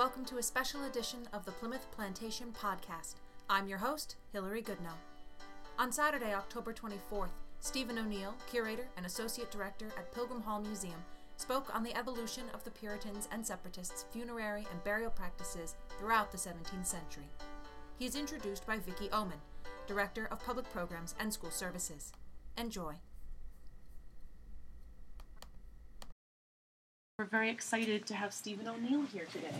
Welcome to a special edition of the Plymouth Plantation Podcast. I'm your host, Hilary Goodnow. On Saturday, October 24th, Stephen O'Neill, curator and associate director at Pilgrim Hall Museum, spoke on the evolution of the Puritans and Separatists' funerary and burial practices throughout the 17th century. He is introduced by Vicky Oman, Director of Public Programs and School Services. Enjoy. We're very excited to have Stephen O'Neill here today.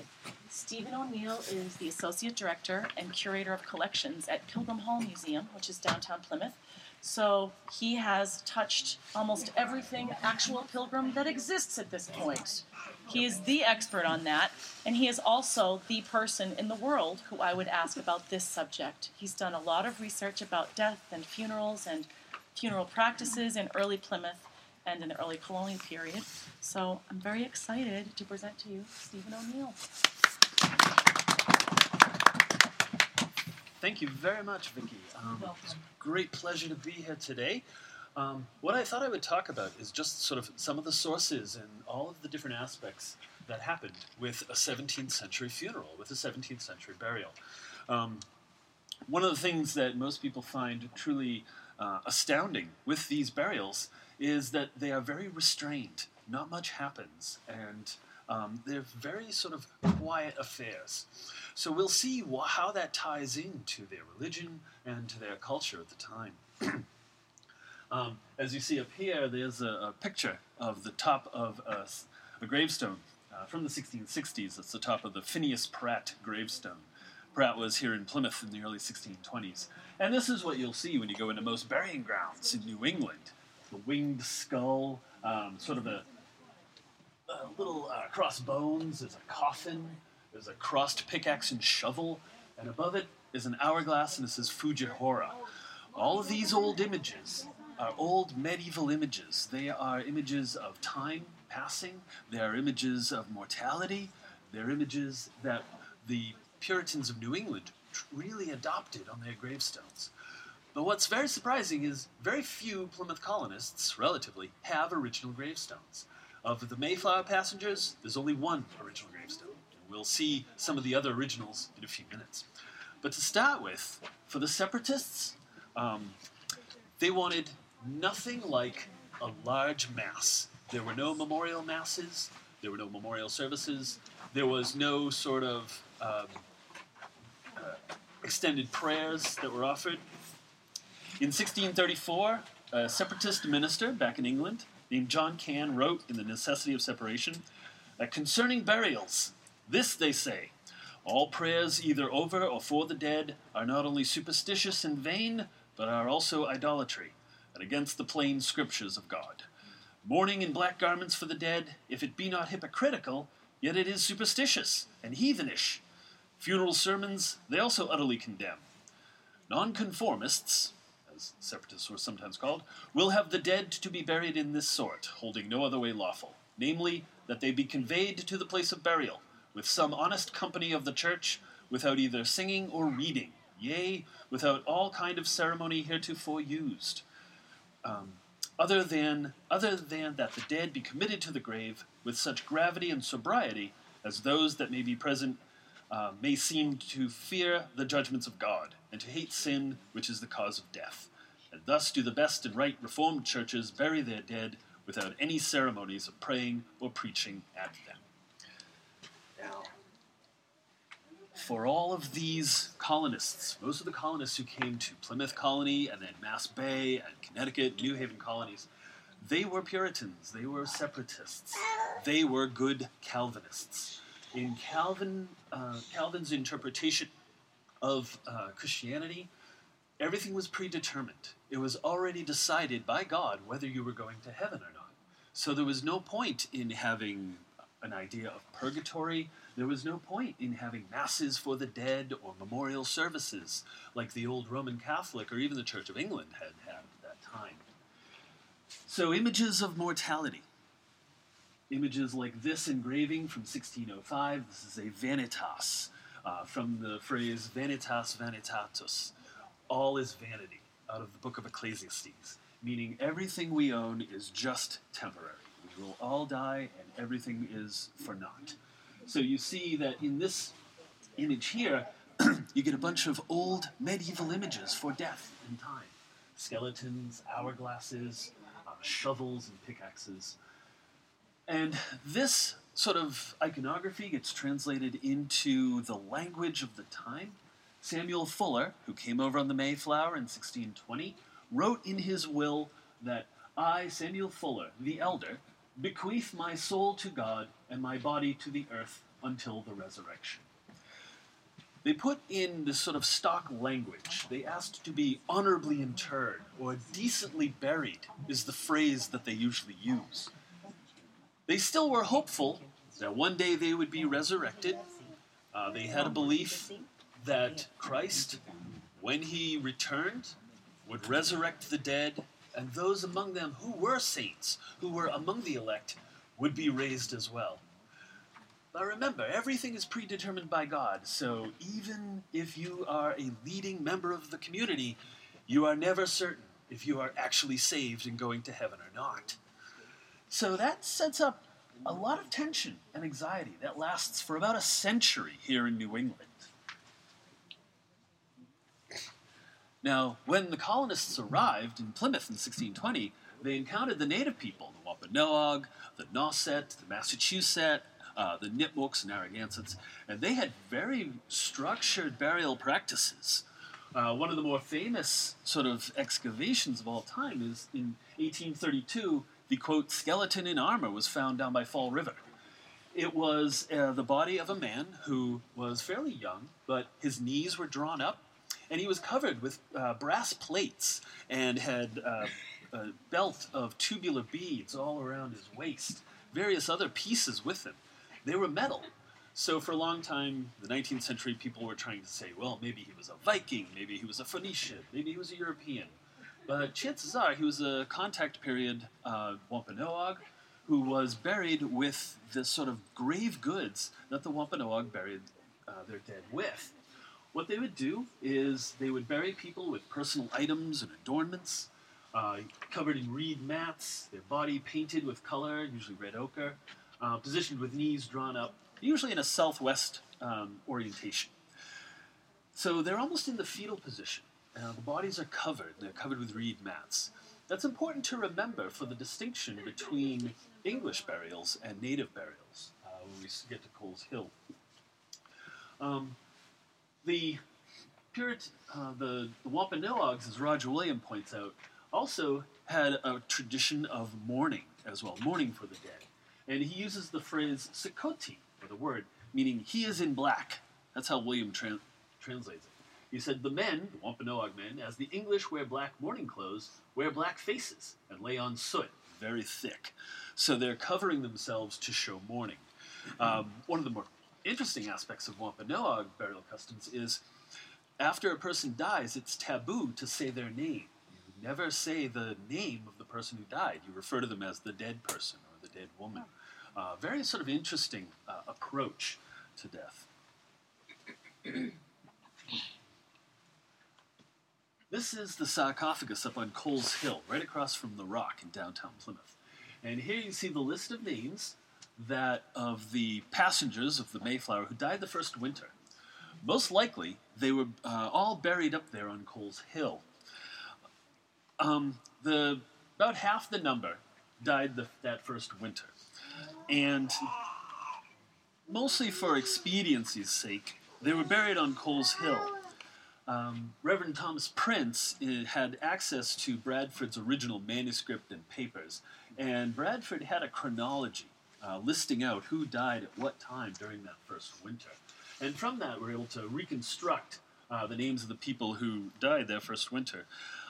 Stephen O'Neill is the Associate Director and Curator of Collections at Pilgrim Hall Museum, which is downtown Plymouth. So he has touched almost everything actual Pilgrim that exists at this point. He is the expert on that, and he is also the person in the world who I would ask about this subject. He's done a lot of research about death and funerals and funeral practices in early Plymouth and in the early colonial period. So I'm very excited to present to you Stephen O'Neill. Thank you very much, Vicky. It's a great pleasure to be here today. What I thought I would talk about is just sort of some of the sources and all of the different aspects that happened with a 17th century funeral, with a 17th century burial. One of the things that most people find truly astounding with these burials is that they are very restrained. Not much happens, and they're very sort of quiet affairs. So we'll see how that ties into their religion and to their culture at the time. As you see up here, there's a picture of the top of a gravestone from the 1660s. It's the top of the Phineas Pratt gravestone. Pratt was here in Plymouth in the early 1620s. And this is what you'll see when you go into most burying grounds in New England. The winged skull, sort of a little crossbones, there's a coffin, there's a crossed pickaxe and shovel, and above it is an hourglass, and it says Fujihora. All of these old images are old medieval images. They are images of time passing, they are images of mortality, they're images that the Puritans of New England really adopted on their gravestones. But what's very surprising is very few Plymouth colonists, relatively, have original gravestones. Of the Mayflower passengers, there's only one original gravestone. And we'll see some of the other originals in a few minutes. But to start with, for the separatists, they wanted nothing like a large mass. There were no memorial masses. There were no memorial services. There was no sort of extended prayers that were offered. In 1634, a separatist minister back in England named John Cann wrote in The Necessity of Separation, concerning burials, this they say, all prayers either over or for the dead are not only superstitious and vain, but are also idolatry, and against the plain scriptures of God. Mourning in black garments for the dead, if it be not hypocritical, yet it is superstitious and heathenish. Funeral sermons they also utterly condemn. Nonconformists, separatists were sometimes called, will have the dead to be buried in this sort, holding no other way lawful, namely, that they be conveyed to the place of burial, with some honest company of the church, without either singing or reading, yea, without all kind of ceremony heretofore used, other than that the dead be committed to the grave with such gravity and sobriety as those that may be present may seem to fear the judgments of God, and to hate sin, which is the cause of death. And thus do the best and right Reformed churches bury their dead without any ceremonies of praying or preaching at them. Now, for all of these colonists, most of the colonists who came to Plymouth Colony and then Mass Bay and Connecticut, New Haven colonies, they were Puritans, they were separatists, they were good Calvinists. In Calvin's interpretation of Christianity, everything was predetermined. It was already decided by God whether you were going to heaven or not. So there was no point in having an idea of purgatory. There was no point in having masses for the dead or memorial services like the old Roman Catholic or even the Church of England had at that time. So images of mortality. Images like this engraving from 1605. This is a vanitas. From the phrase vanitas vanitatus, all is vanity, out of the book of Ecclesiastes, meaning everything we own is just temporary. We will all die and everything is for naught. So you see that in this image here, you get a bunch of old medieval images for death and time. Skeletons, hourglasses, shovels and pickaxes. And this sort of iconography gets translated into the language of the time. Samuel Fuller, who came over on the Mayflower in 1620, wrote in his will that, "I, Samuel Fuller, the elder, bequeath my soul to God and my body to the earth until the resurrection." They put in this sort of stock language. They asked to be honorably interred or decently buried is the phrase that they usually use. They still were hopeful that one day they would be resurrected. They had a belief that Christ, when he returned, would resurrect the dead, and those among them who were saints, who were among the elect, would be raised as well. But remember, everything is predetermined by God, so even if you are a leading member of the community, you are never certain if you are actually saved and going to heaven or not. So that sets up a lot of tension and anxiety that lasts for about a century here in New England. Now, when the colonists arrived in Plymouth in 1620, they encountered the native people, the Wampanoag, the Nauset, the Massachusetts, the Nipmucks, Narragansetts, and they had very structured burial practices. One of the more famous sort of excavations of all time is in 1832, the, quote, skeleton in armor was found down by Fall River. It was the body of a man who was fairly young, but his knees were drawn up, and he was covered with brass plates and had a belt of tubular beads all around his waist, various other pieces with him. They were metal. So for a long time, the 19th century, people were trying to say, well, maybe he was a Viking, maybe he was a Phoenician, maybe he was a European. But chances are he was a contact period Wampanoag who was buried with the sort of grave goods that the Wampanoag buried their dead with. What they would do is they would bury people with personal items and adornments, covered in reed mats, their body painted with color, usually red ochre, positioned with knees drawn up, usually in a southwest orientation. So they're almost in the fetal position. The bodies are covered. They're covered with reed mats. That's important to remember for the distinction between English burials and native burials when we get to Coles Hill. The Wampanoags, as Roger William points out, also had a tradition of mourning as well, mourning for the dead. And he uses the phrase sikoti, or the word, meaning he is in black. That's how William translates it. He said, "The men, the Wampanoag men, as the English wear black mourning clothes, wear black faces and lay on soot, very thick." So they're covering themselves to show mourning. One of the more interesting aspects of Wampanoag burial customs is after a person dies, it's taboo to say their name. You never say the name of the person who died. You refer to them as the dead person or the dead woman. Very sort of interesting approach to death. This is the sarcophagus up on Coles Hill, right across from the Rock in downtown Plymouth. And here you see the list of names that of the passengers of the Mayflower who died the first winter. Most likely, they were all buried up there on Coles Hill. About half the number died that first winter. And mostly for expediency's sake, they were buried on Coles Hill. Reverend Thomas Prince had access to Bradford's original manuscript and papers, and Bradford had a chronology listing out who died at what time during that first winter. And from that, we're able to reconstruct the names of the people who died that first winter.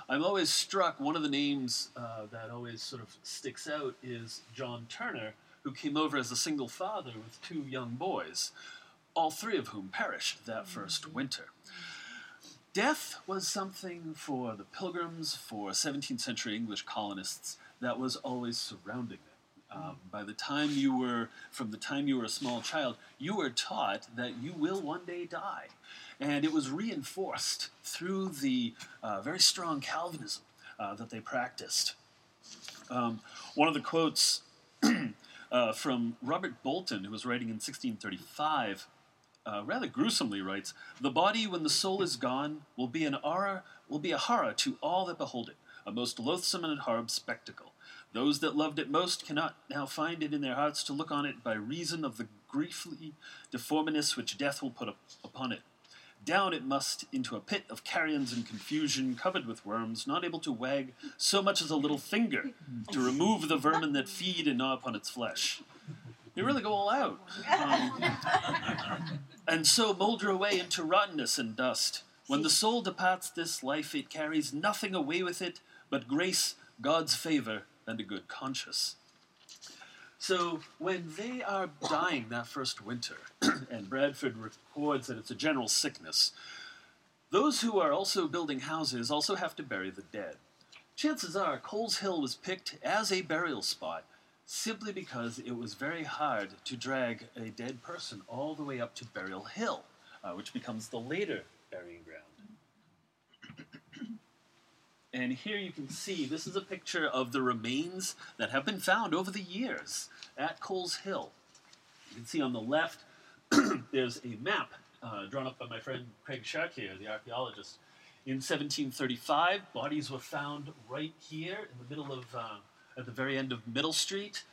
I'm always struck, one of the names that always sort of sticks out is John Turner, who came over as a single father with two young boys, all three of whom perished that first winter. Death was something for the Pilgrims, for 17th century English colonists, that was always surrounding them. By the time you were, from the time you were a small child, you were taught that you will one day die. And it was reinforced through the very strong Calvinism that they practiced. One of the quotes from Robert Bolton, who was writing in 1635, rather gruesomely writes, "The body, when the soul is gone, will be a horror to all that behold it, a most loathsome and horrid spectacle. Those that loved it most cannot now find it in their hearts to look on it by reason of the griefly deformedness which death will put upon it. Down it must into a pit of carrions and confusion, covered with worms, not able to wag so much as a little finger to remove the vermin that feed and gnaw upon its flesh." They really go all out. "And so moulder away into rottenness and dust. When the soul departs this life, it carries nothing away with it but grace, God's favor, and a good conscience." So when they are dying that first winter, and Bradford records that it's a general sickness, those who are also building houses also have to bury the dead. Chances are Coles Hill was picked as a burial spot simply because it was very hard to drag a dead person all the way up to Burial Hill, which becomes the later burying ground. And here you can see, this is a picture of the remains that have been found over the years at Coles Hill. You can see on the left, there's a map drawn up by my friend Craig Chartier, the archaeologist. In 1735, bodies were found right here in the middle of, at the very end of Middle Street.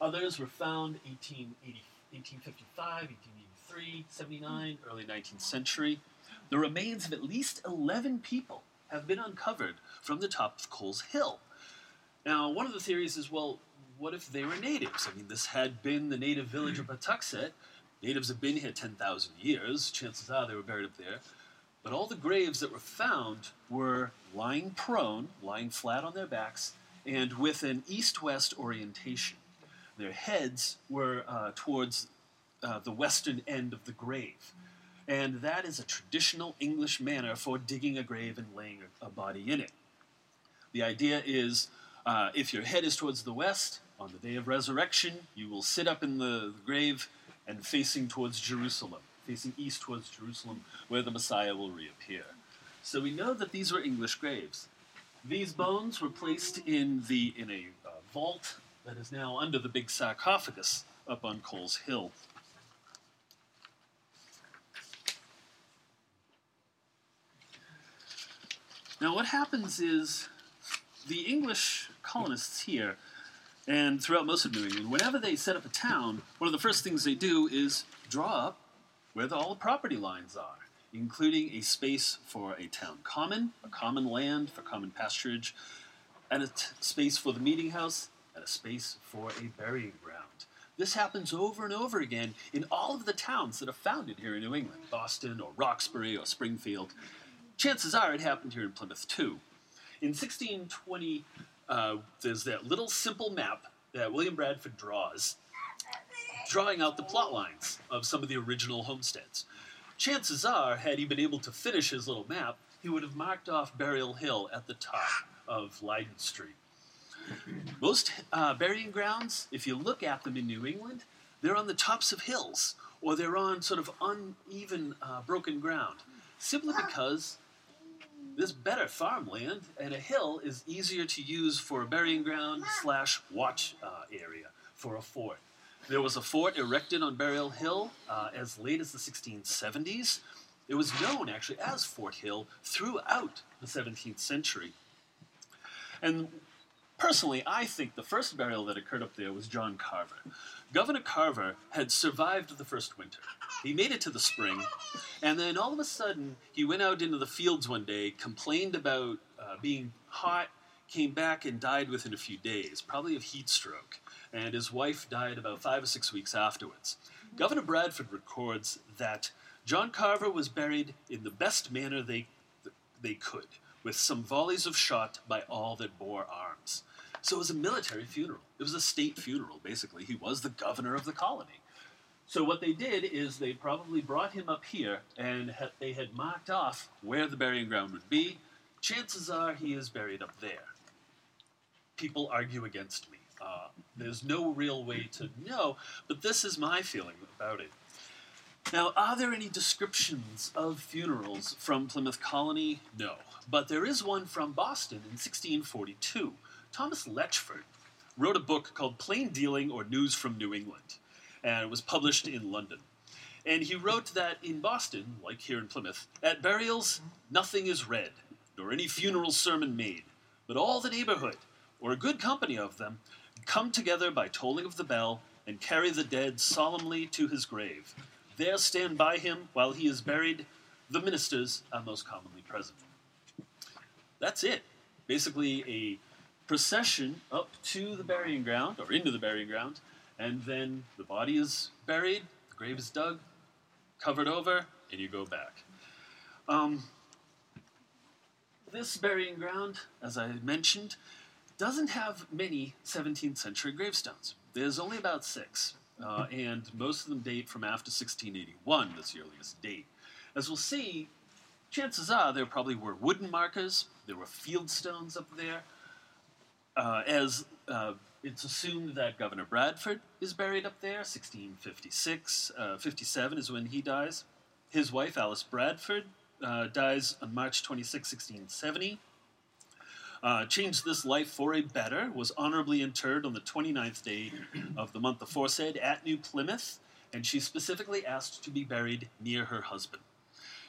Others were found 1855, 1883, 79, early 19th century. The remains of at least 11 people have been uncovered from the top of Coles Hill. Now, one of the theories is, well, what if they were natives? I mean, this had been the native village of Patuxent. Natives have been here 10,000 years. Chances are they were buried up there. But all the graves that were found were lying prone, lying flat on their backs, and with an east-west orientation. Their heads were towards the western end of the grave. And that is a traditional English manner for digging a grave and laying a body in it. The idea is, if your head is towards the west, on the day of resurrection, you will sit up in the grave and facing towards Jerusalem, facing east towards Jerusalem, where the Messiah will reappear. So we know that these were English graves. These bones were placed in a vault that is now under the big sarcophagus up on Coles Hill. Now what happens is the English colonists here and throughout most of New England, whenever they set up a town, one of the first things they do is draw up where all the property lines are, including a space for a town common, a common land for common pasturage, and a space for the meeting house, and a space for a burying ground. This happens over and over again in all of the towns that are founded here in New England, Boston or Roxbury or Springfield. Chances are it happened here in Plymouth, too. In 1620, there's that little simple map that William Bradford draws, drawing out the plot lines of some of the original homesteads. Chances are, had he been able to finish his little map, he would have marked off Burial Hill at the top of Leiden Street. Most burying grounds, if you look at them in New England, they're on the tops of hills, or they're on sort of uneven, broken ground, simply because this better farmland and a hill is easier to use for a burying ground / watch area for a fort. There was a fort erected on Burial Hill as late as the 1670s. It was known, actually, as Fort Hill throughout the 17th century. And personally, I think the first burial that occurred up there was John Carver. Governor Carver had survived the first winter. He made it to the spring, and then all of a sudden, he went out into the fields one day, complained about being hot, came back and died within a few days, probably of heat stroke, and his wife died about 5 or 6 weeks afterwards. Governor Bradford records that John Carver was buried in the best manner they could, with some volleys of shot by all that bore arms. So it was a military funeral. It was a state funeral, basically. He was the governor of the colony. So what they did is they probably brought him up here, and they had marked off where the burying ground would be. Chances are he is buried up there. People argue against me. There's no real way to know, but this is my feeling about it. Now, are there any descriptions of funerals from Plymouth Colony? No. But there is one from Boston in 1642. Thomas Letchford wrote a book called Plain Dealing or News from New England, and it was published in London. And he wrote that in Boston, like here in Plymouth, at burials nothing is read, nor any funeral sermon made, but all the neighborhood, or a good company of them, come together by tolling of the bell, and carry the dead solemnly to his grave. There stand by him while he is buried. The ministers are most commonly present. That's it. Basically a procession up to the burying ground, or into the burying ground, and then the body is buried, the grave is dug, covered over, and you go back. This burying ground, as I mentioned, doesn't have many 17th century gravestones. There's only about 6, and most of them date from after 1681, that's the earliest date. As we'll see, chances are there probably were wooden markers, there were field stones up there, as it's assumed that Governor Bradford is buried up there, 1656, 57 is when he dies. His wife, Alice Bradford, dies on March 26, 1670. Changed this life for a better, was honorably interred on the 29th day of the month aforesaid at New Plymouth, and she specifically asked to be buried near her husband.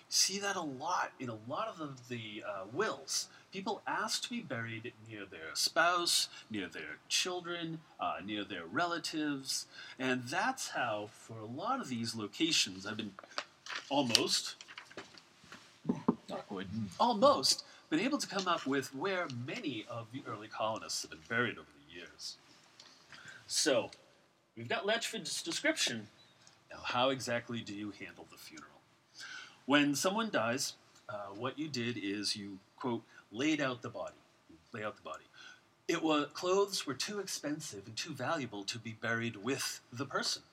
See that a lot in a lot of the wills. People ask to be buried near their spouse, near their children, near their relatives, and that's how, for a lot of these locations, I've been almost been able to come up with where many of the early colonists have been buried over the years. So, we've got Letchford's description. Now, how exactly do you handle the funeral? When someone dies, what you did is you, quote, laid out the body. Lay out the body. Clothes were too expensive and too valuable to be buried with the person.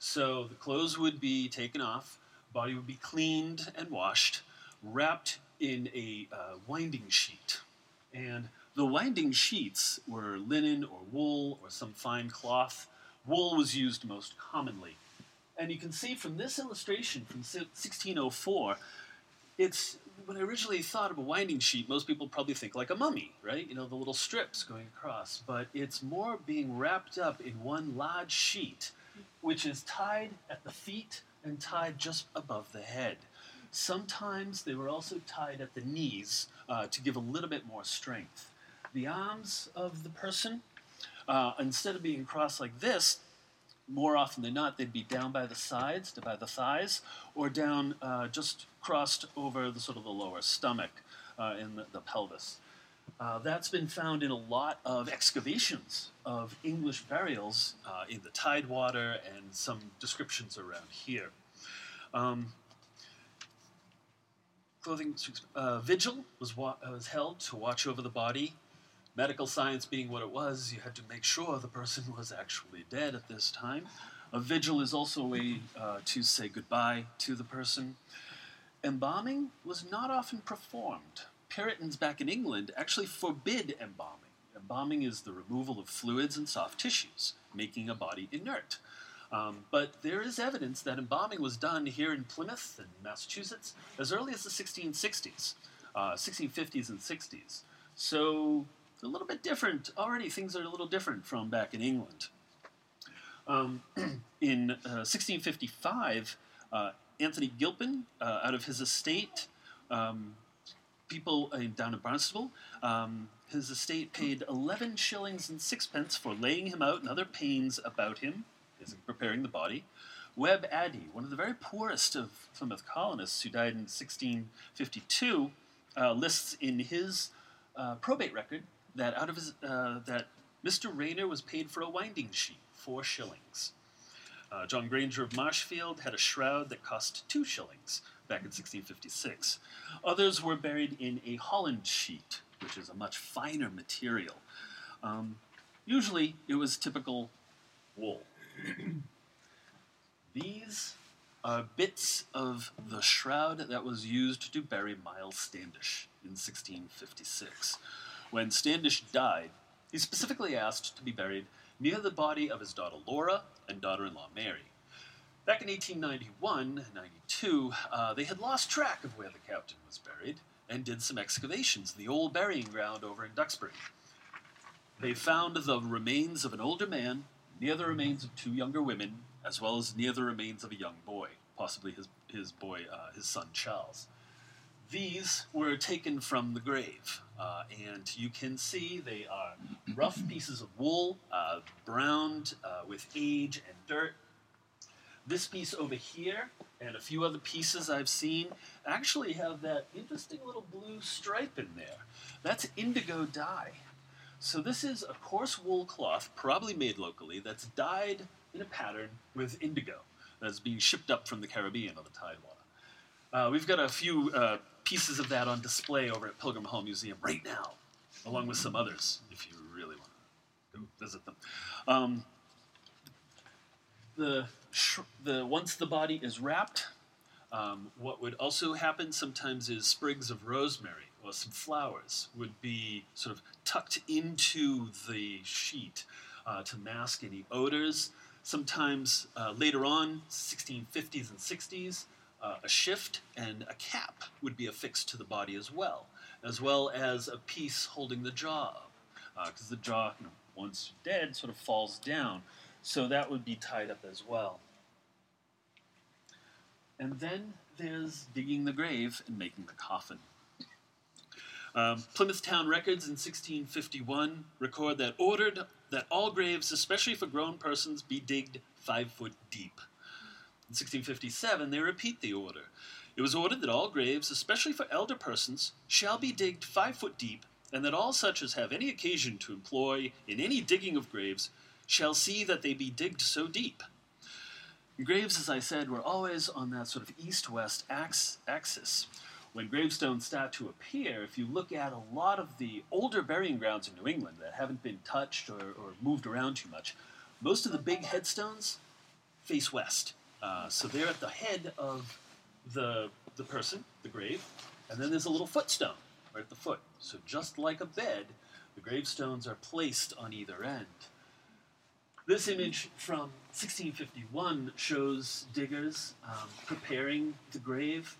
So, the clothes would be taken off, body would be cleaned and washed, wrapped in a winding sheet. And the winding sheets were linen or wool or some fine cloth. Wool was used most commonly. And you can see from this illustration from 1604, when I originally thought of a winding sheet, most people probably think like a mummy, right? You know, the little strips going across. But it's more being wrapped up in one large sheet, which is tied at the feet and tied just above the head. Sometimes they were also tied at the knees to give a little bit more strength. The arms of the person, instead of being crossed like this, more often than not, they'd be down by the sides, by the thighs, or down just crossed over the sort of the lower stomach and the pelvis. That's been found in a lot of excavations of English burials in the Tidewater and some descriptions around here. Vigil was held to watch over the body. Medical science being what it was, you had to make sure the person was actually dead at this time. A vigil is also a way to say goodbye to the person. Embalming was not often performed. Puritans back in England actually forbid embalming. Embalming is the removal of fluids and soft tissues, making a body inert. But there is evidence that embalming was done here in Plymouth and Massachusetts as early as the 1660s, 1650s and 60s. So a little bit different. Already things are a little different from back in England. In 1655, Anthony Gilpin, out of his estate, people down in Barnstable, his estate paid 11 shillings and sixpence for laying him out and other pains about him. Isn't preparing the body. Webb Addey, one of the very poorest of Plymouth colonists who died in 1652, lists in his probate record that that Mr. Rayner was paid for a winding sheet, 4 shillings. John Granger of Marshfield had a shroud that cost 2 shillings back in 1656. Others were buried in a Holland sheet, which is a much finer material. Usually it was typical wool. These are bits of the shroud that was used to bury Miles Standish in 1656. When Standish died, he specifically asked to be buried near the body of his daughter Laura and daughter-in-law Mary. Back in 1891 and 92, they had lost track of where the captain was buried and did some excavations in the old burying ground over in Duxbury. they found the remains of an older man near the remains of two younger women, as well as near the remains of a young boy, possibly his son Charles. These were taken from the grave, and you can see they are rough pieces of wool, browned with age and dirt. This piece over here, and a few other pieces I've seen, actually have that interesting little blue stripe in there. That's indigo dye. So this is a coarse wool cloth, probably made locally, that's dyed in a pattern with indigo that's being shipped up from the Caribbean on the Tidewater. We've got a few pieces of that on display over at Pilgrim Hall Museum right now, along with some others, if you really want to go visit them. Once the body is wrapped, what would also happen sometimes is sprigs of rosemary or some flowers would be sort of tucked into the sheet to mask any odors. Sometimes later on, 1650s and 60s, a shift and a cap would be affixed to the body as well as a piece holding the jaw up, because the jaw, once dead, sort of falls down. So that would be tied up as well. And then there's digging the grave and making the coffin. Plymouth Town Records in 1651 record that ordered that all graves, especially for grown persons, be digged 5 foot deep. In 1657, they repeat the order. It was ordered that all graves, especially for elder persons, shall be digged 5 foot deep, and that all such as have any occasion to employ in any digging of graves shall see that they be digged so deep. Graves, as I said, were always on that sort of east-west axis. When gravestones start to appear, if you look at a lot of the older burying grounds in New England that haven't been touched or moved around too much, most of the big headstones face west. So they're at the head of the person, the grave, and then there's a little footstone right at the foot. So just like a bed, the gravestones are placed on either end. This image from 1651 shows diggers preparing the grave,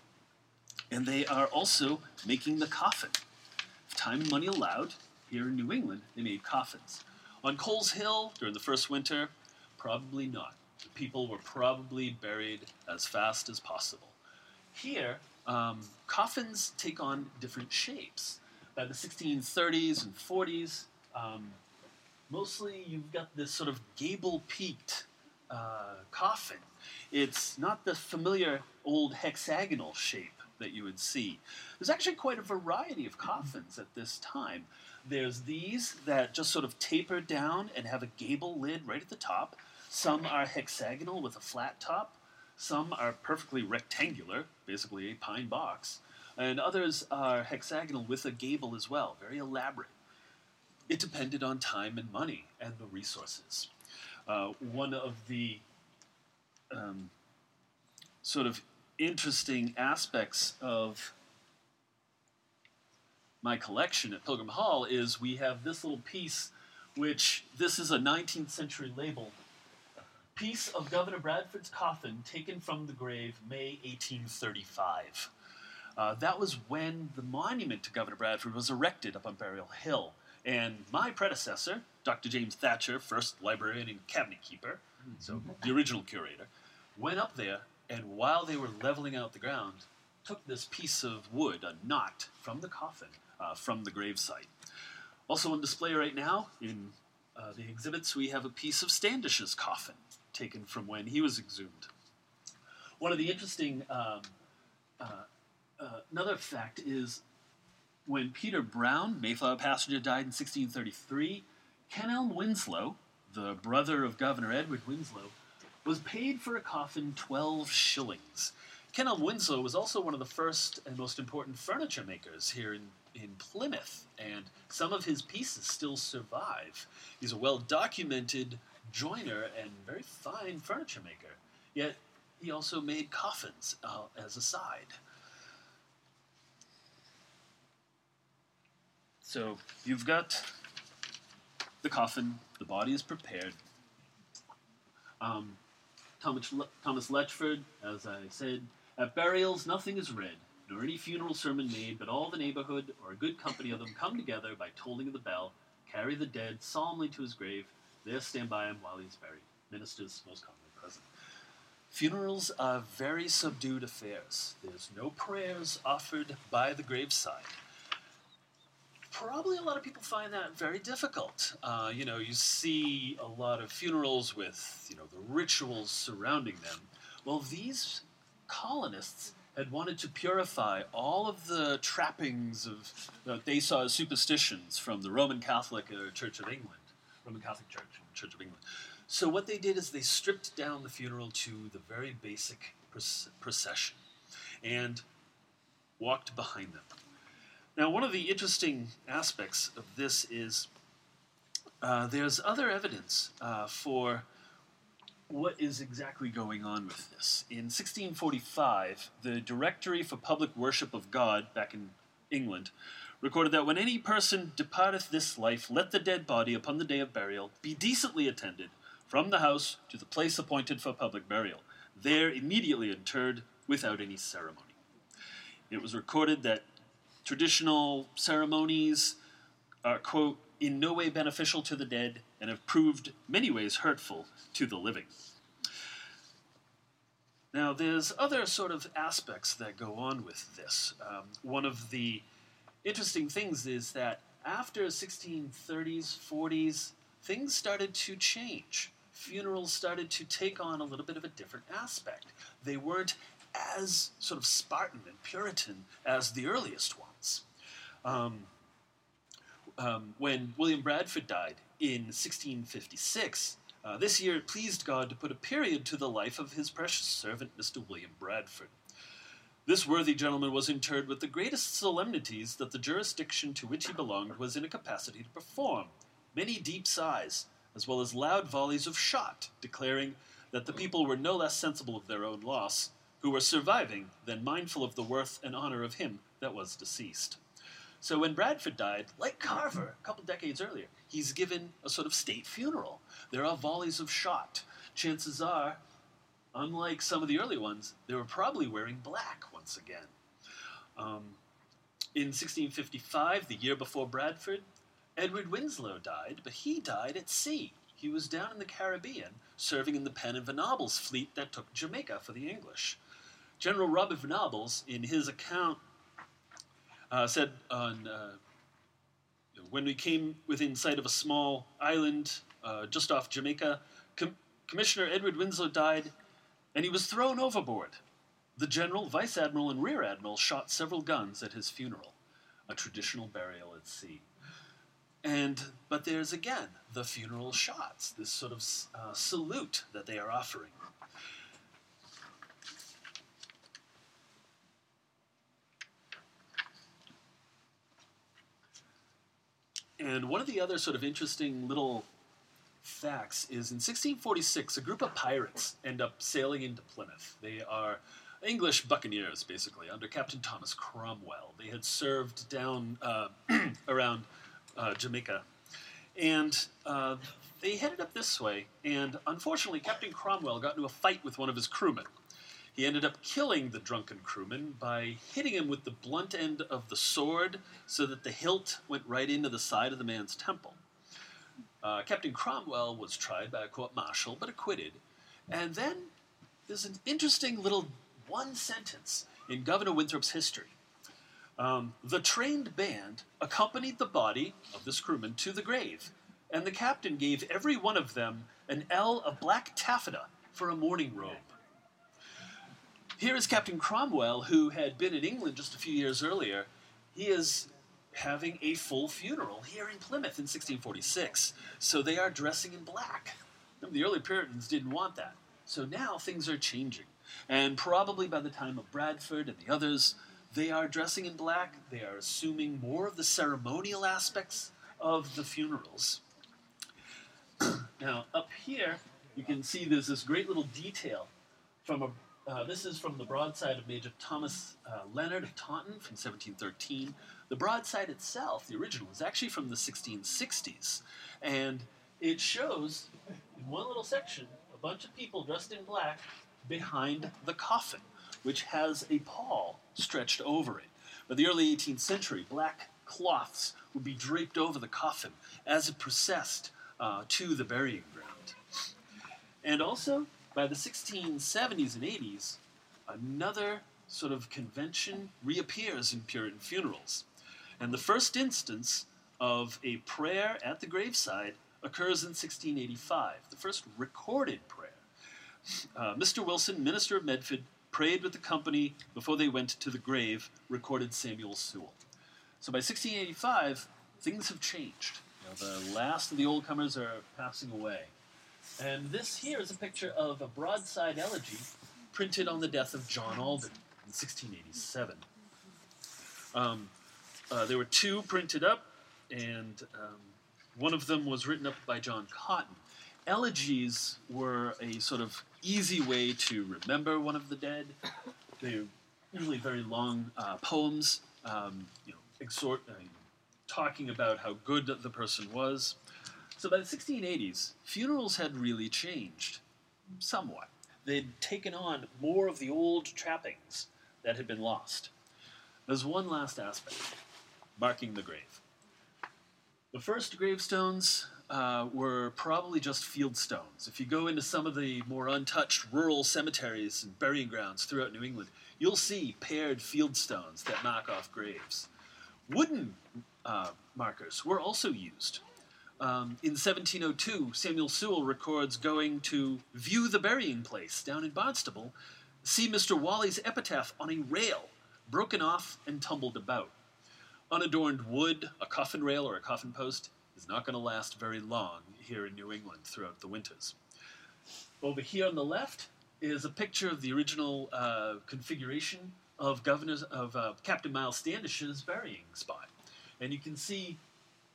and they are also making the coffin. If time and money allowed, here in New England, they made coffins. On Coles Hill, during the first winter, probably not. The people were probably buried as fast as possible. Here, coffins take on different shapes. By the 1630s and 40s, mostly you've got this sort of gable-peaked coffin. It's not the familiar old hexagonal shape that you would see. There's actually quite a variety of coffins at this time. There's these that just sort of taper down and have a gable lid right at the top. Some are hexagonal with a flat top. Some are perfectly rectangular, basically a pine box. And others are hexagonal with a gable as well, very elaborate. It depended on time and money and the resources. One of the sort of interesting aspects of my collection at Pilgrim Hall is we have this little piece, which this is a 19th century label. Piece of Governor Bradford's coffin taken from the grave, May 1835. That was when the monument to Governor Bradford was erected up on Burial Hill. And my predecessor, Dr. James Thatcher, first librarian and cabinet keeper, so the original curator, went up there and while they were leveling out the ground, took this piece of wood, a knot, from the coffin, from the gravesite. Also on display right now in the exhibits, we have a piece of Standish's coffin taken from when he was exhumed. One of the interesting, another fact is when Peter Brown, Mayflower passenger, died in 1633, Kenelm Winslow, the brother of Governor Edward Winslow, was paid for a coffin 12 shillings. Kenelm Winslow was also one of the first and most important furniture makers here in Plymouth, and some of his pieces still survive. He's a well-documented joiner and very fine furniture maker, yet he also made coffins as a side. So you've got the coffin, the body is prepared. Thomas Letchford, as I said, at burials nothing is read, nor any funeral sermon made, but all the neighborhood or a good company of them come together by tolling of the bell, carry the dead solemnly to his grave, there stand by him while he is buried. Ministers most commonly present. Funerals are very subdued affairs. There's no prayers offered by the graveside. Probably a lot of people find that very difficult. You see a lot of funerals with, the rituals surrounding them. Well, these colonists had wanted to purify all of the trappings of what they saw as superstitions from the Roman Catholic Church and Church of England. So what they did is they stripped down the funeral to the very basic procession and walked behind them. Now, one of the interesting aspects of this is there's other evidence for what is exactly going on with this. In 1645, the Directory for Public Worship of God, back in England, recorded that when any person departeth this life, let the dead body upon the day of burial be decently attended from the house to the place appointed for public burial, there immediately interred without any ceremony. It was recorded that traditional ceremonies are, quote, in no way beneficial to the dead and have proved many ways hurtful to the living. Now, there's other sort of aspects that go on with this. One of the interesting things is that after 1630s, 40s, things started to change. Funerals started to take on a little bit of a different aspect. They weren't as sort of Spartan and Puritan as the earliest ones. When William Bradford died in 1656, this year it pleased God to put a period to the life of his precious servant, Mr. William Bradford. This worthy gentleman was interred with the greatest solemnities that the jurisdiction to which he belonged was in a capacity to perform, many deep sighs, as well as loud volleys of shot, declaring that the people were no less sensible of their own loss, who were surviving, than mindful of the worth and honor of him that was deceased. So when Bradford died, like Carver a couple decades earlier, he's given a sort of state funeral. There are volleys of shot. Chances are, unlike some of the early ones, they were probably wearing black once again. In 1655, the year before Bradford, Edward Winslow died, but he died at sea. He was down in the Caribbean, serving in the Penn and Venables fleet that took Jamaica for the English. General Robert Venables, in his account, said, when we came within sight of a small island just off Jamaica, Commissioner Edward Winslow died, and he was thrown overboard. The general, vice admiral, and rear admiral shot several guns at his funeral, a traditional burial at sea. But there's, again, the funeral shots, this sort of salute that they are offering. And one of the other sort of interesting little facts is in 1646, a group of pirates end up sailing into Plymouth. They are English buccaneers, basically, under Captain Thomas Cromwell. They had served down around Jamaica. And they headed up this way, and unfortunately, Captain Cromwell got into a fight with one of his crewmen. He ended up killing the drunken crewman by hitting him with the blunt end of the sword so that the hilt went right into the side of the man's temple. Captain Cromwell was tried by a court-martial, but acquitted. And then there's an interesting little one sentence in Governor Winthrop's history. The trained band accompanied the body of this crewman to the grave, and the captain gave every one of them an ell of black taffeta for a mourning robe. Here is Captain Cromwell, who had been in England just a few years earlier. He is having a full funeral here in Plymouth in 1646, so they are dressing in black. Remember, the early Puritans didn't want that. So now things are changing, and probably by the time of Bradford and the others, they are dressing in black. They are assuming more of the ceremonial aspects of the funerals. Now, up here, you can see there's this great little detail. This is from the broadside of Major Thomas Leonard of Taunton from 1713. The broadside itself, the original, is actually from the 1660s. And it shows, in one little section, a bunch of people dressed in black behind the coffin, which has a pall stretched over it. By the early 18th century, black cloths would be draped over the coffin as it processed to the burying ground. And also, by the 1670s and 80s, another sort of convention reappears in Puritan funerals. And the first instance of a prayer at the graveside occurs in 1685, the first recorded prayer. Mr. Wilson, minister of Medford, prayed with the company before they went to the grave, recorded Samuel Sewall. So by 1685, things have changed. You know, the last of the old comers are passing away. And this here is a picture of a broadside elegy printed on the death of John Alden in 1687. There were two printed up, and one of them was written up by John Cotton. Elegies were a sort of easy way to remember one of the dead. They're usually very long poems, talking about how good the person was. So by the 1680s, funerals had really changed somewhat. They'd taken on more of the old trappings that had been lost. There's one last aspect, marking the grave. The first gravestones were probably just field stones. If you go into some of the more untouched rural cemeteries and burying grounds throughout New England, you'll see paired field stones that mark off graves. Wooden markers were also used. In 1702, Samuel Sewall records going to view the burying place down in Barnstable, see Mr. Wally's epitaph on a rail, broken off and tumbled about. Unadorned wood, a coffin rail or a coffin post, is not going to last very long here in New England throughout the winters. Over here on the left is a picture of the original configuration of Captain Miles Standish's burying spot. And you can see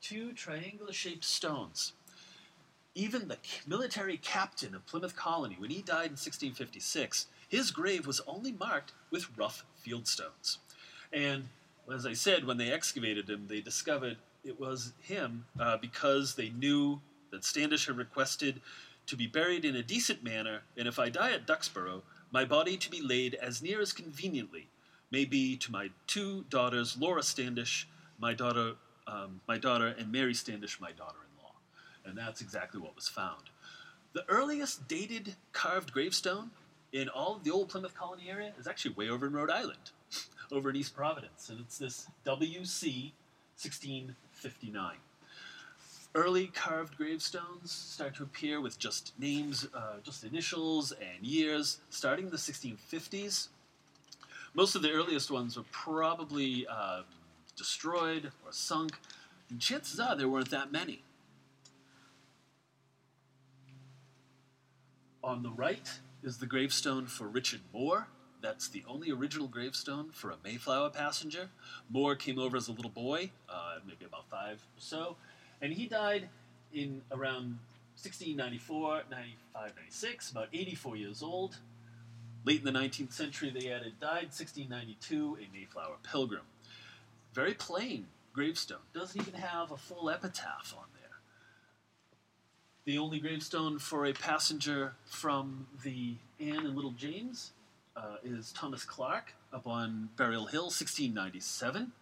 two triangular-shaped stones. Even the military captain of Plymouth Colony, when he died in 1656, his grave was only marked with rough field stones. And as I said, when they excavated him, they discovered it was him because they knew that Standish had requested to be buried in a decent manner, and if I die at Duxborough, my body to be laid as near as conveniently may be to my two daughters, Laura Standish, my daughter, and Mary Standish, my daughter-in-law. And that's exactly what was found. The earliest dated carved gravestone in all of the old Plymouth Colony area is actually way over in Rhode Island, over in East Providence, and it's this WC 1659. Early carved gravestones start to appear with just names, just initials and years, starting in the 1650s. Most of the earliest ones were probably destroyed or sunk, and chances are there weren't that many. On the right is the gravestone for Richard Moore. That's the only original gravestone for a Mayflower passenger. Moore came over as a little boy, maybe about five or so, and he died in around 1694, 95, 96, about 84 years old. Late in the 19th century, they added, died 1692, a Mayflower pilgrim. Very plain gravestone. Doesn't even have a full epitaph on there. The only gravestone for a passenger from the Anne and Little James is Thomas Clark up on Burial Hill, 1697.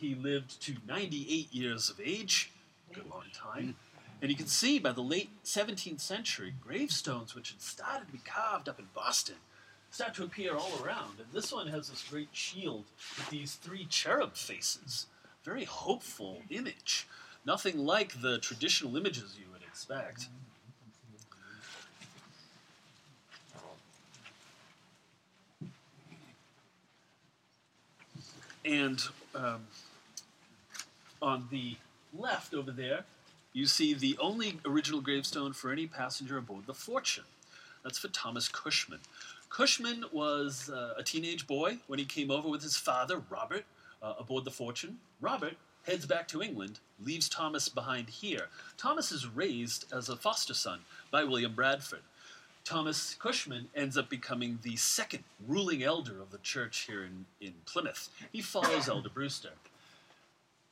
He lived to 98 years of age, good long time. And you can see by the late 17th century, gravestones which had started to be carved up in Boston start to appear all around. And this one has this great shield with these three cherub faces. Very hopeful image. Nothing like the traditional images you would expect. And on the left over there, you see the only original gravestone for any passenger aboard the Fortune. That's for Thomas Cushman. Cushman was a teenage boy when he came over with his father, Robert, aboard the Fortune. Robert heads back to England, leaves Thomas behind here. Thomas is raised as a foster son by William Bradford. Thomas Cushman ends up becoming the second ruling elder of the church here in Plymouth. He follows Elder Brewster.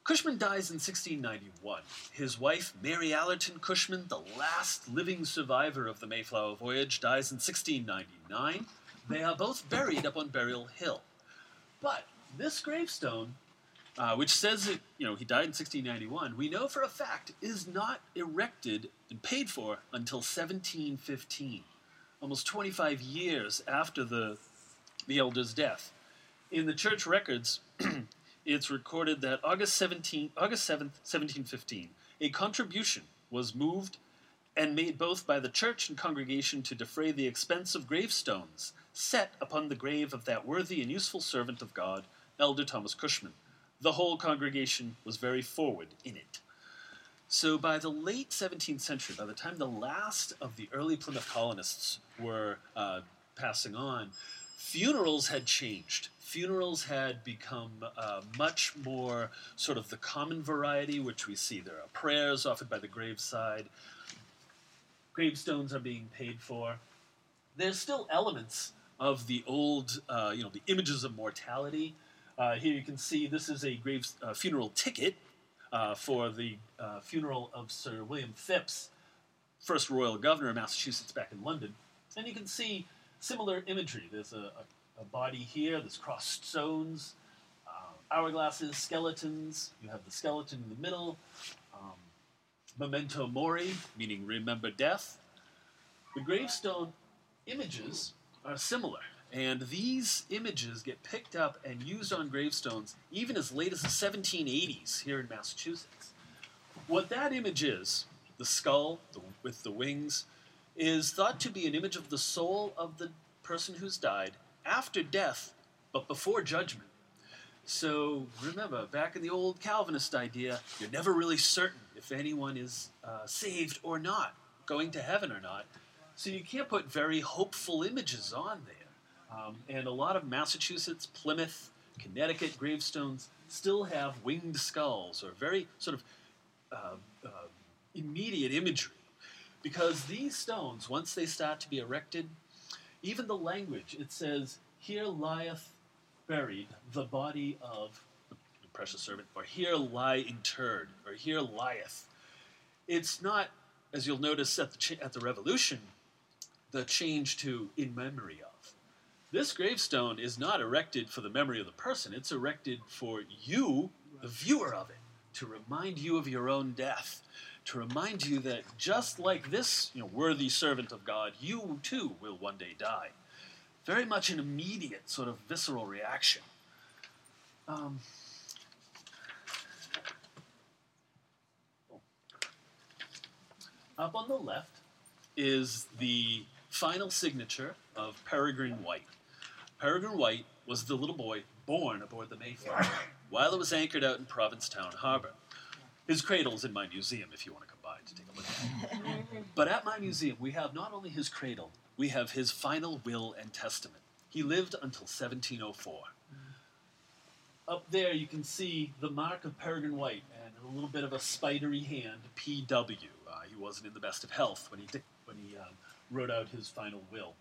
Cushman dies in 1691. His wife, Mary Allerton Cushman, the last living survivor of the Mayflower voyage, dies in 1699. They are both buried up on Burial Hill. But this gravestone which says that, you know, he died in 1691, we know for a fact is not erected and paid for until 1715, almost 25 years after the elder's death. In the church records, it's recorded that August 7th, 1715, a contribution was moved and made both by the church and congregation to defray the expense of gravestones set upon the grave of that worthy and useful servant of God, Elder Thomas Cushman. The whole congregation was very forward in it. So by the late 17th century, by the time the last of the early Plymouth colonists were passing on, funerals had changed. Funerals had become much more sort of the common variety, which we see. There are prayers offered by the graveside. Gravestones are being paid for. There's still elements of the old, the images of mortality. Here you can see this is a funeral ticket for the funeral of Sir William Phipps, first Royal Governor of Massachusetts back in London. And you can see similar imagery. There's a body here. There's crossed stones, hourglasses, skeletons. You have the skeleton in the middle. Memento mori, meaning remember death. The gravestone images are similar, and these images get picked up and used on gravestones even as late as the 1780s here in Massachusetts. What that image is, the skull with the wings, is thought to be an image of the soul of the person who's died after death, but before judgment. So remember, back in the old Calvinist idea, you're never really certain if anyone is saved or not, going to heaven or not. So you can't put very hopeful images on there. And a lot of Massachusetts, Plymouth, Connecticut gravestones still have winged skulls or very sort of immediate imagery. Because these stones, once they start to be erected, even the language, it says, here lieth buried the body of the precious servant, or here lie interred, or here lieth. It's not, as you'll notice at the Revolution, the change to in memory of. This gravestone is not erected for the memory of the person. It's erected for you, the viewer of it, to remind you of your own death, to remind you that just like this, worthy servant of God, you too will one day die. Very much an immediate sort of visceral reaction. Up on the left is the final signature of Peregrine White. Peregrine White was the little boy born aboard the Mayflower while it was anchored out in Provincetown Harbor. His cradle's in my museum, if you want to come by to take a look at it. But at my museum, we have not only his cradle, we have his final will and testament. He lived until 1704. Up there, you can see the mark of Peregrine White and a little bit of a spidery hand, P.W. He wasn't in the best of health when he wrote out his final will.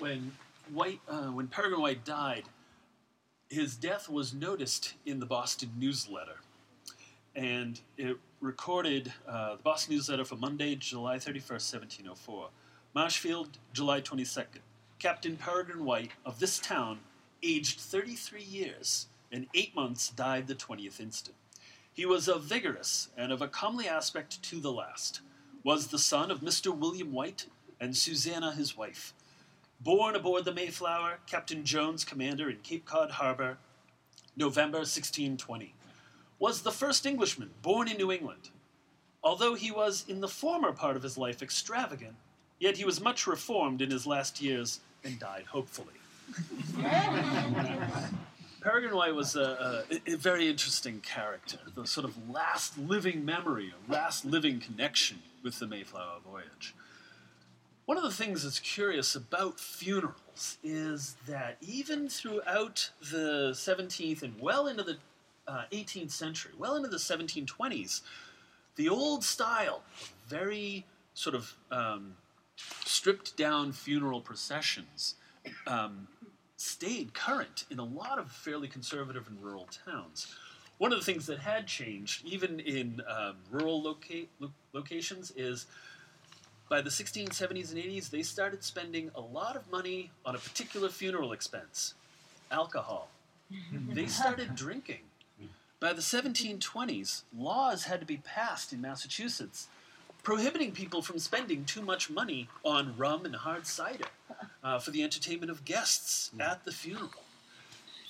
When Peregrine White died, his death was noticed in the Boston Newsletter, and it recorded the Boston Newsletter for Monday, July 31st, 1704. Marshfield, July 22nd. Captain Peregrine White of this town, aged 33 years and 8 months, died the 20th instant. He was of vigorous and of a comely aspect to the last, was the son of Mr. William White and Susanna, his wife. Born aboard the Mayflower, Captain Jones, commander in Cape Cod Harbor, November 1620. Was the first Englishman born in New England. Although he was in the former part of his life extravagant, yet he was much reformed in his last years and died hopefully. Peregrine White was a very interesting character, the sort of last living memory, or last living connection with the Mayflower voyage. One of the things that's curious about funerals is that even throughout the 17th and well into the 18th century, well into the 1720s, the old style, very sort of stripped down funeral processions, stayed current in a lot of fairly conservative and rural towns. One of the things that had changed, even in rural locations, is by the 1670s and 80s, they started spending a lot of money on a particular funeral expense. alcohol. They started drinking. By the 1720s, laws had to be passed in Massachusetts prohibiting people from spending too much money on rum and hard cider for the entertainment of guests at the funeral.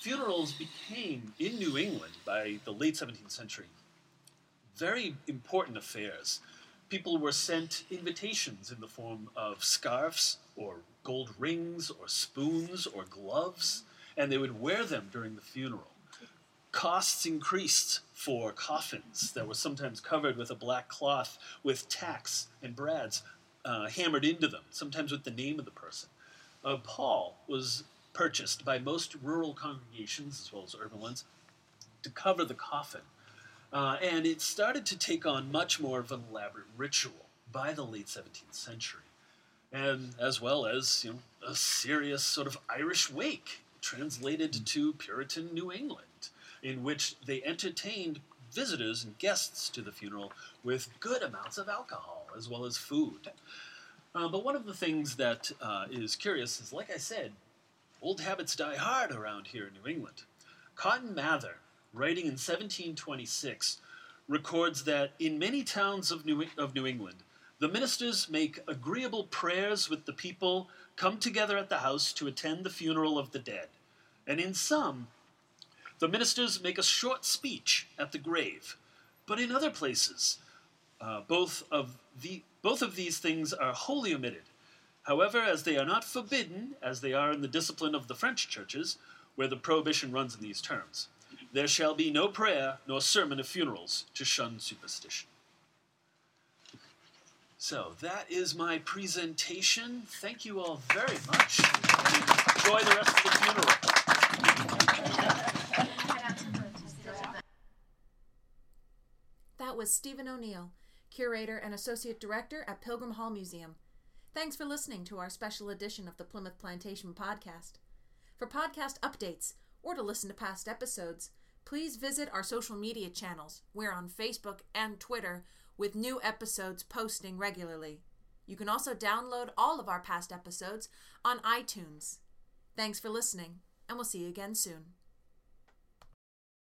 Funerals became, in New England by the late 17th century, very important affairs. People were sent invitations in the form of scarves or gold rings or spoons or gloves, and they would wear them during the funeral. Costs increased for coffins that were sometimes covered with a black cloth with tacks and brads hammered into them, sometimes with the name of the person. A pall was purchased by most rural congregations, as well as urban ones, to cover the coffin. And it started to take on much more of an elaborate ritual by the late 17th century, and as well as a serious sort of Irish wake translated to Puritan New England, in which they entertained visitors and guests to the funeral with good amounts of alcohol as well as food. But one of the things that is curious is, like I said, old habits die hard around here in New England. Cotton Mather, writing in 1726, records that in many towns of New England, the ministers make agreeable prayers with the people, come together at the house to attend the funeral of the dead. And in some, the ministers make a short speech at the grave. But in other places, both of these things are wholly omitted. However, as they are not forbidden, as they are in the discipline of the French churches, where the prohibition runs in these terms, there shall be no prayer nor sermon of funerals to shun superstition. So that is my presentation. Thank you all very much. Enjoy the rest of the funeral. That was Stephen O'Neill, curator and associate director at Pilgrim Hall Museum. Thanks for listening to our special edition of the Plymouth Plantation podcast. For podcast updates or to listen to past episodes, please visit our social media channels. We're on Facebook and Twitter with new episodes posting regularly. You can also download all of our past episodes on iTunes. Thanks for listening, and we'll see you again soon.